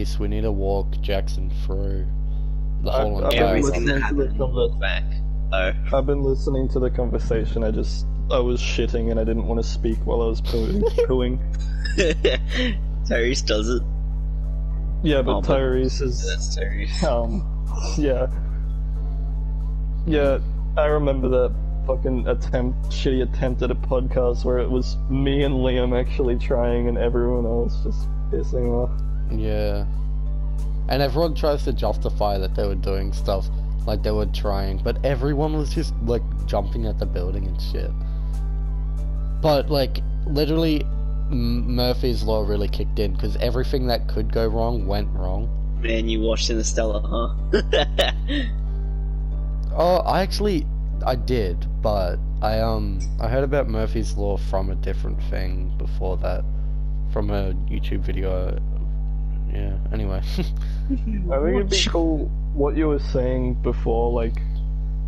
race, we need to walk Jackson through the whole entire thing. I've been listening to the conversation, I was shitting and I didn't want to speak while I was pooing. Tyrese does it. Yeah, but Tyrese is... That's Tyrese. Yeah. Yeah, I remember that fucking shitty attempt at a podcast where it was me and Liam actually trying and everyone else just pissing off. Yeah. And everyone tries to justify that they were doing stuff, like they were trying, but everyone was just, like, jumping at the building and shit. But, like, literally, Murphy's Law really kicked in, because everything that could go wrong went wrong. Man, you watched Interstellar, huh? Oh, I did, but I heard about Murphy's Law from a different thing before that. From a YouTube video. Yeah, anyway. I think it'd be cool what you were saying before, like,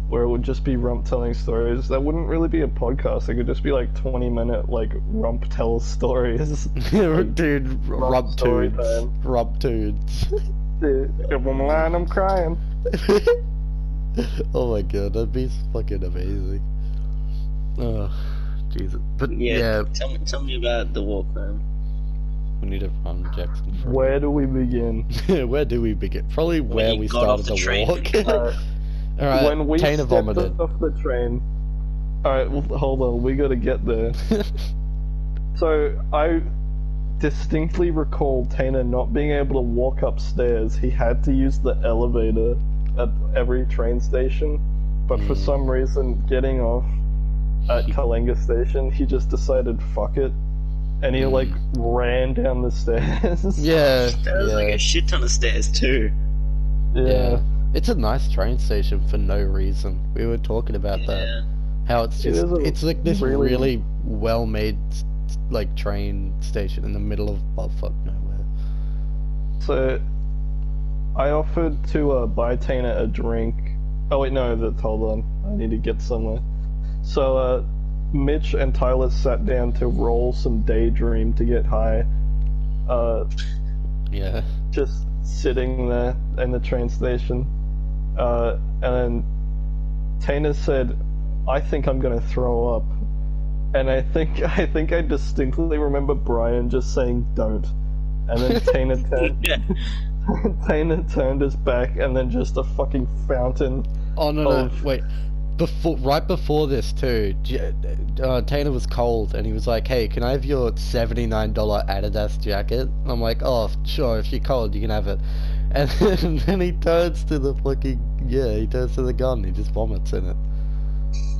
where it would just be Rump telling stories. That wouldn't really be a podcast, it could just be like 20-minute, like, Rump tells stories. Dude, Rump Tudes. Rump Tudes. Dude, I'm lying, I'm crying. Oh my god, that'd be fucking amazing. Oh, Jesus. But yeah. Tell me about the walk, man. We need to run Jackson. Where do we begin? Where do we begin? Probably where we started the walk. Alright, when we stepped off the train. Alright, well, hold on, we gotta get there. So, I distinctly recall Tana not being able to walk upstairs. He had to use the elevator at every train station, but for some reason, getting off at Kalinga Station, he just decided, fuck it. And he, like, ran down the stairs. Yeah. There's like a shit ton of stairs, too. Yeah. It's a nice train station for no reason. We were talking about that. How it's just... It's like this really well-made, like, train station in the middle of fuck nowhere. So, I offered to buy Tana a drink. Oh, wait, no, hold on. I need to get somewhere. So, Mitch and Tyler sat down to roll some Daydream to get high. Yeah. Just sitting there in the train station. And then Tana said, I think I'm gonna throw up. And I think I distinctly remember Brian just saying, don't. And then Tana turned... Tana turned his back and then just a fucking fountain. Oh, no, wait. Right before this, too, Tana was cold, and he was like, hey, can I have your $79 Adidas jacket? I'm like, oh, sure, if you're cold, you can have it. And then he turns to the fucking, he turns to the gun, he just vomits in it.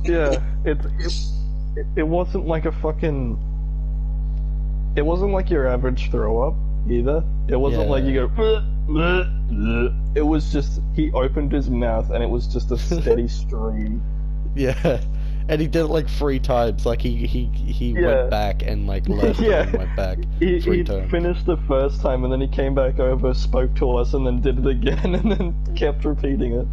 Yeah, it wasn't like a fucking, it wasn't like your average throw-up, either. It wasn't like you go, bleh, bleh, bleh. It was just, he opened his mouth, and it was just a steady stream. Yeah, and he did it like 3 times. Like he went back and like left and went back. He finished the first time, and then he came back over, spoke to us, and then did it again, and then kept repeating it.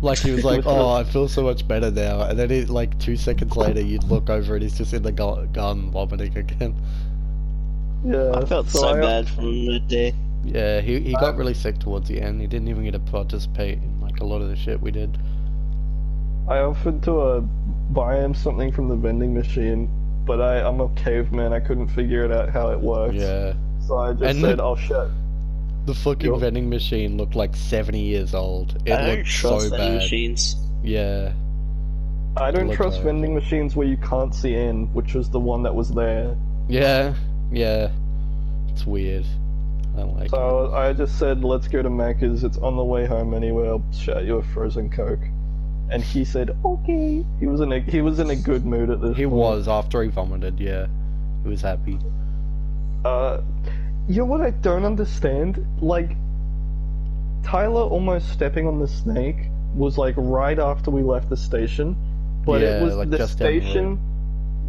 Like he was like, "Oh, I feel so much better now." And then he, like 2 seconds later, you'd look over, and he's just in the garden vomiting again. Yeah, I felt so bad from the day. Yeah, he got really sick towards the end. He didn't even get to participate in like a lot of the shit we did. I offered to buy him something from the vending machine, but I'm a caveman. I couldn't figure it out how it works. Yeah. So I just said, "Oh shit." The fucking vending machine looked like 70 years old. It looked so bad. I don't trust vending machines. Yeah. I don't trust vending machines where you can't see in, which was the one that was there. Yeah. Yeah. It's weird. I don't like it. I just said, let's go to Macca's, it's on the way home anyway, I'll shout you a frozen Coke. And he said, okay. He was in a good mood at this point. He was, after he vomited, yeah. He was happy. You know what I don't understand? Like, Tyler almost stepping on the snake was like right after we left the station. But it was like the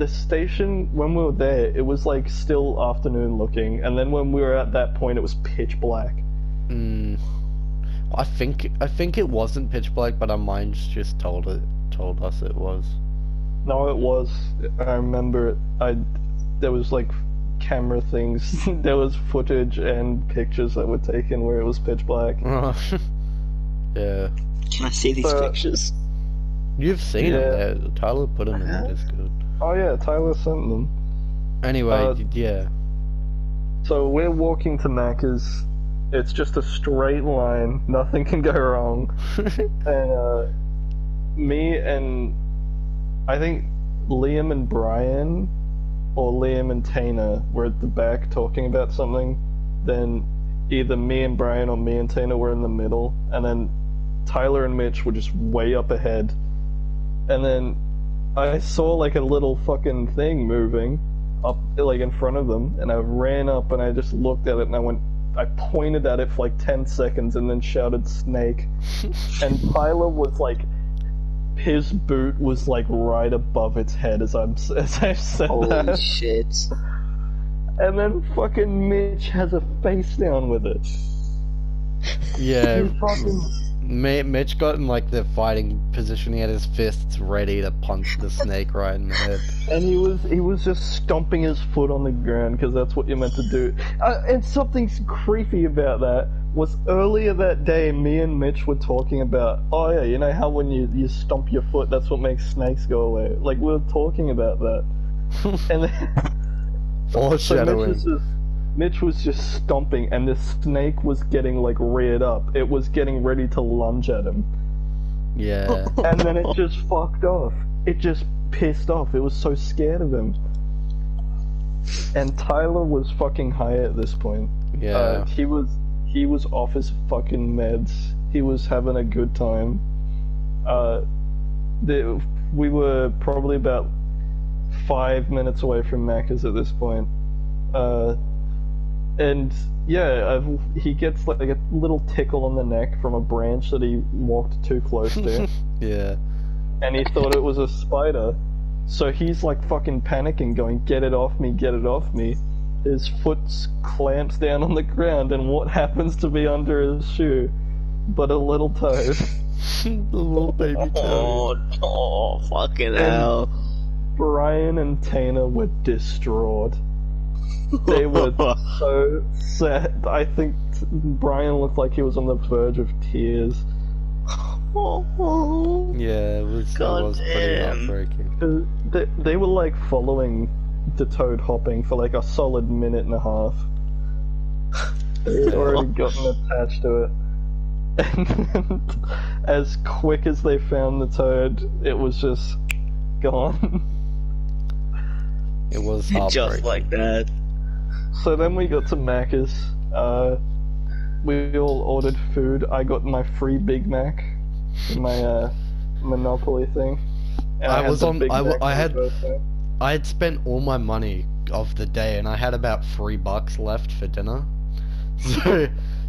station, when we were there, it was like still afternoon looking, and then when we were at that point, it was pitch black. I think it wasn't pitch black, but our minds just told us it was. No, it was. I remember it. There was like camera things. There was footage and pictures that were taken where it was pitch black. Yeah. Can I see these pictures? You've seen them there. Tyler put them in the Discord. Oh yeah, Tyler sent them. Anyway, yeah. So we're walking to Macca's. It's just a straight line. Nothing can go wrong. And me and I think Liam and Brian, or Liam and Tana, were at the back talking about something. Then either me and Brian or me and Tana were in the middle. And then Tyler and Mitch were just way up ahead. And then I saw like a little fucking thing moving up like in front of them. And I ran up and I just looked at it and I went... I pointed at it for like 10 seconds and then shouted snake. And Tyler was like, his boot was like right above its head as I said. Holy that. Holy shit. And then fucking Mitch has a face down with it. Yeah. Mitch got in like the fighting position. He had his fists ready to punch the snake right in the head. And he was just stomping his foot on the ground because that's what you're meant to do. And something creepy about that was earlier that day, me and Mitch were talking about, oh yeah, you know how when you stomp your foot, that's what makes snakes go away. Like, we were talking about that. And then... foreshadowing. So Mitch was just stomping, and this snake was getting, like, reared up. It was getting ready to lunge at him. Yeah. And then it just fucked off. It just pissed off. It was so scared of him. And Tyler was fucking high at this point. Yeah. He was off his fucking meds. He was having a good time. We were probably about 5 minutes away from Macca's at this point. And yeah, he gets like a little tickle on the neck from a branch that he walked too close to. Yeah. And he thought it was a spider. So he's like fucking panicking, going, get it off me, get it off me. His foot clamps down on the ground, and what happens to be under his shoe but a little toe. A little baby toe. Oh, fucking hell. Brian and Tana were distraught. They were so sad. I think Brian looked like he was on the verge of tears. Yeah, it was pretty heartbreaking. They were like following the toad hopping for like a solid minute and a half. They had already gotten attached to it. And then, as quick as they found the toad, it was just gone. It was just like that. So then we got to Macca's. We all ordered food. I got my free Big Mac, my Monopoly thing. And I was on. I had spent all my money of the day, and I had about $3 left for dinner.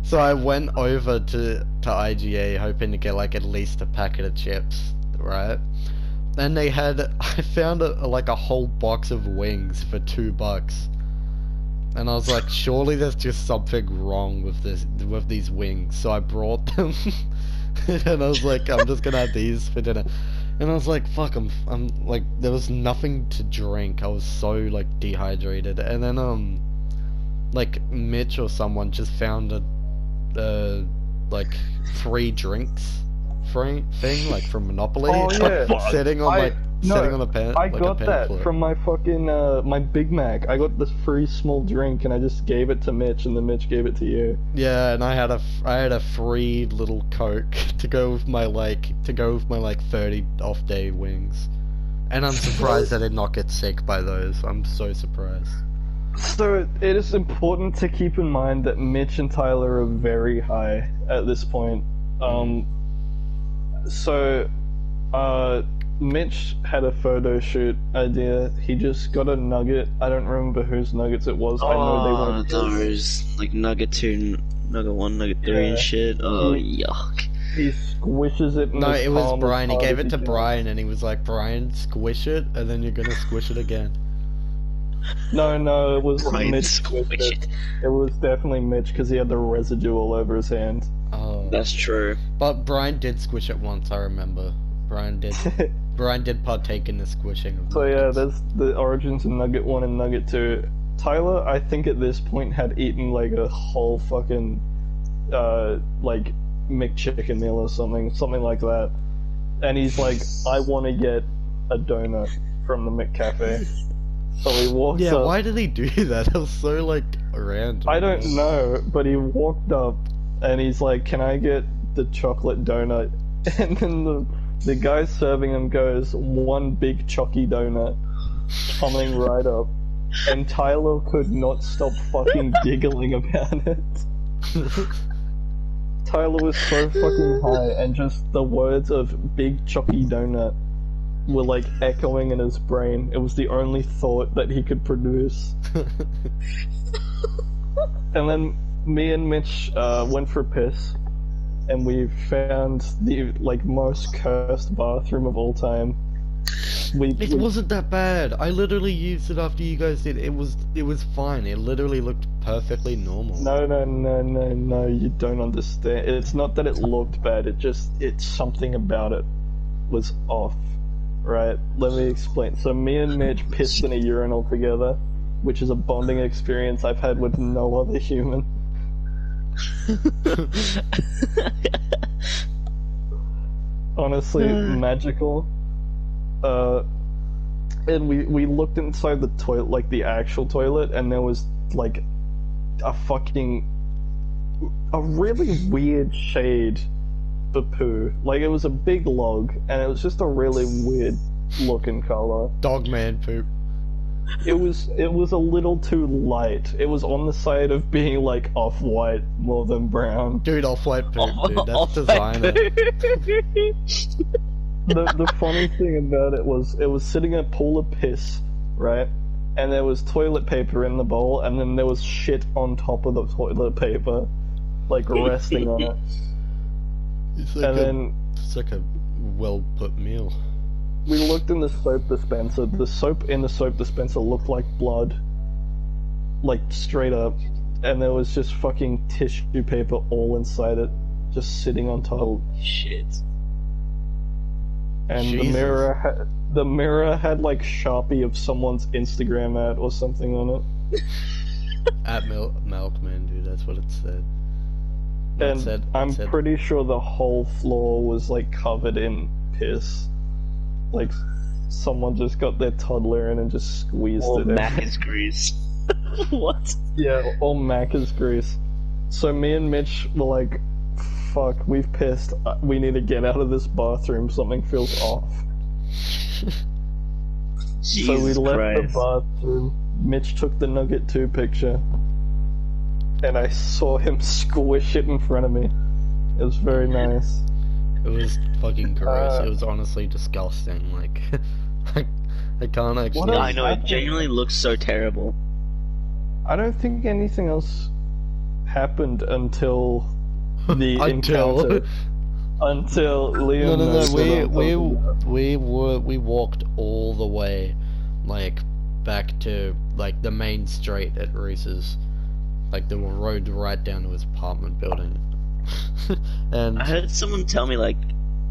So I went over to IGA hoping to get like at least a packet of chips, right? And they had, I found a whole box of wings for $2, and I was like, surely there's just something wrong with these wings. So I brought them, and I was like, I'm just gonna have these for dinner. And I was like, fuck, I'm like, there was nothing to drink. I was so like dehydrated. And then like Mitch or someone just found like 3 drinks. Thing like from Monopoly, oh, yeah. Like, sitting on a pen. I got that from my fucking my Big Mac. I got this free small drink, and I just gave it to Mitch, and then Mitch gave it to you. Yeah, and I had a free little Coke to go with my like 30 off day wings, and I'm surprised I did not get sick by those. I'm so surprised. So it is important to keep in mind that Mitch and Tyler are very high at this point. So, Mitch had a photo shoot idea. He just got a nugget. I don't remember whose nuggets it was. Oh, I know they weren't those. Like Nugget 2, Nugget 1, Nugget 3 and shit. Oh, yuck. He squishes it. No, it was Brian. He gave it to Brian and he was like, Brian, squish it and then you're gonna squish it again. No, it was Brian Mitch squished it. It was definitely Mitch because he had the residue all over his hand. Oh, that's true. But Brian did squish it once, I remember. Brian did. Brian did partake in the squishing. So yeah, that's the origins of Nugget 1 and Nugget 2. Tyler, I think at this point, had eaten like a whole fucking, like, McChicken meal or something like that. And he's like, I want to get a donut from the McCafe. So he walks up. Yeah, why did he do that? That was so, like, random. I don't know, but he walked up and he's like, can I get the chocolate donut? And then the guy serving him goes, one big chalky donut, coming right up. And Tyler could not stop fucking giggling about it. Tyler was so fucking high, and just the words of big chalky donut were like echoing in his brain. It was the only thought that he could produce. And then me and Mitch went for a piss, and we found the like most cursed bathroom of all time. It wasn't that bad. I literally used it after you guys did. It was fine. It literally looked perfectly normal. No. You don't understand. It's not that it looked bad. It's something about it was off. Right? Let me explain. So me and Mitch pissed in a urinal together, which is a bonding experience I've had with no other human. Honestly, magical. And we looked inside the toilet, like the actual toilet, and there was like a really weird shade of poo. Like, it was a big log, and it was just a really weird looking color. Dog man poop. It was a little too light. It was on the side of being like off-white more than brown. Dude, off-white poop, dude. That's designer. The funny thing about it was sitting in a pool of piss, right? And there was toilet paper in the bowl, and then there was shit on top of the toilet paper, like resting on it. It's like a well put meal. We looked in the soap dispenser. The soap in the soap dispenser looked like blood, like straight up, and there was just fucking tissue paper all inside it, just sitting on top. Oh, shit. And Jesus. The mirror had like Sharpie of someone's Instagram ad or something on it. At Milkman, dude, that's what it said. I'm pretty sure the whole floor was like covered in piss. Like someone just got their toddler in and just squeezed it in. Or Macca's grease. What? Yeah, or Macca's grease. So me and Mitch were like, fuck, we've pissed. We need to get out of this bathroom. Something feels off. So we left the bathroom. Mitch took the Nugget 2 picture, and I saw him squish it in front of me. It was very nice. It was fucking gross. It was honestly disgusting. Like, I can't actually. I know, it genuinely looks so terrible. I don't think anything else happened until. Until Liam. We walked all the way, like, back to like the main street at Reese's, like the road right down to his apartment building. And I heard someone tell me like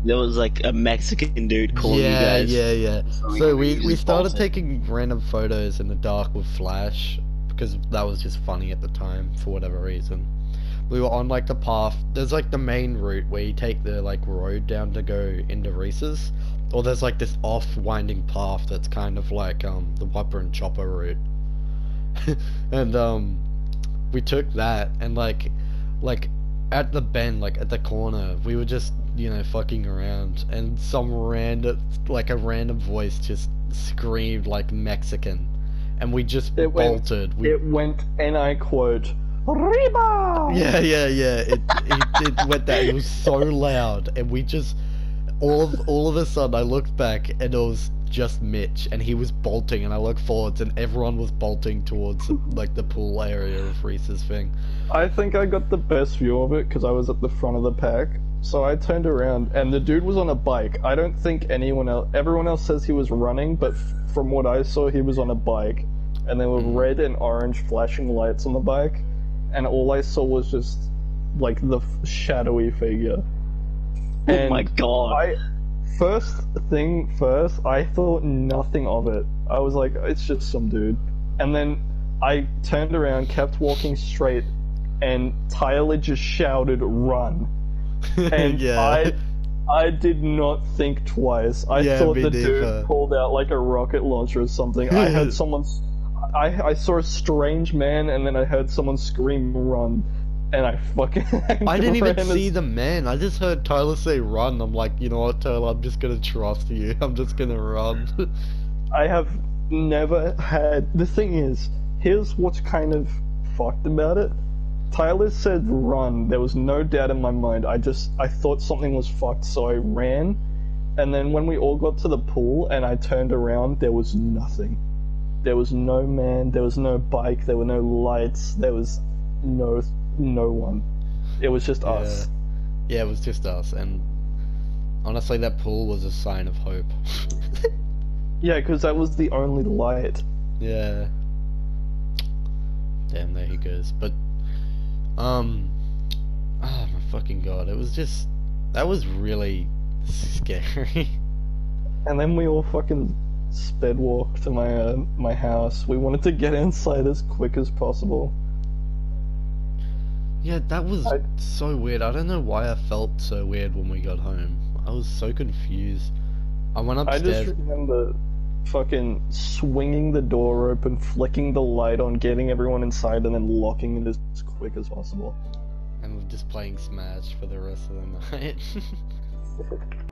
there was like a Mexican dude calling you guys. Yeah. So we started taking random photos in the dark with flash because that was just funny at the time for whatever reason. We were on like the path. There's like the main route where you take the like road down to go into Reese's, or there's like this off winding path that's kind of like the Whopper and Chopper route. And we took that, and like at the bend, like at the corner, we were just, you know, fucking around, and some random a random voice just screamed like Mexican, and we just bolted. It went, and I quote, "Arriba!" Yeah. It went that. It was so loud, and we just all of a sudden I looked back, and it was just Mitch, and he was bolting, and I looked forwards, and everyone was bolting towards like the pool area of Reese's thing. I think I got the best view of it because I was at the front of the pack, so I turned around, and the dude was on a bike. I don't think anyone else. Everyone else says he was running, but from what I saw, he was on a bike, and there were red and orange flashing lights on the bike. And all I saw was just, like, the shadowy figure. And oh my god. First, I thought nothing of it. I was like, it's just some dude. And then I turned around, kept walking straight, and Tyler just shouted, "Run!" And yeah. I did not think twice. I thought the dude pulled out like a rocket launcher or something. I heard someone. I saw a strange man, and then I heard someone scream, "Run!" And I fucking. I didn't even see the man. I just heard Tyler say, "Run!" I'm like, you know what, Tyler? I'm just gonna trust you. I'm just gonna run. I have never had. The thing is, here's what's kind of fucked about it. Tyler said run. There was no doubt in my mind. I thought something was fucked, so I ran. And then when we all got to the pool and I turned around, there was nothing. There was no man. There was no bike. There were no lights. There was no one. It was just us. Yeah, it was just us. And honestly, that pool was a sign of hope. Yeah, because that was the only light. Yeah. Damn, there he goes. But. Oh my fucking god, it was just, that was really scary. And then we all fucking sped walk to my house. We wanted to get inside as quick as possible. Yeah, that was so weird. I don't know why I felt so weird when we got home. I was so confused. I went upstairs. I just remember fucking swinging the door open, flicking the light on, getting everyone inside, and then locking it as quick as possible. And we're just playing Smash for the rest of the night.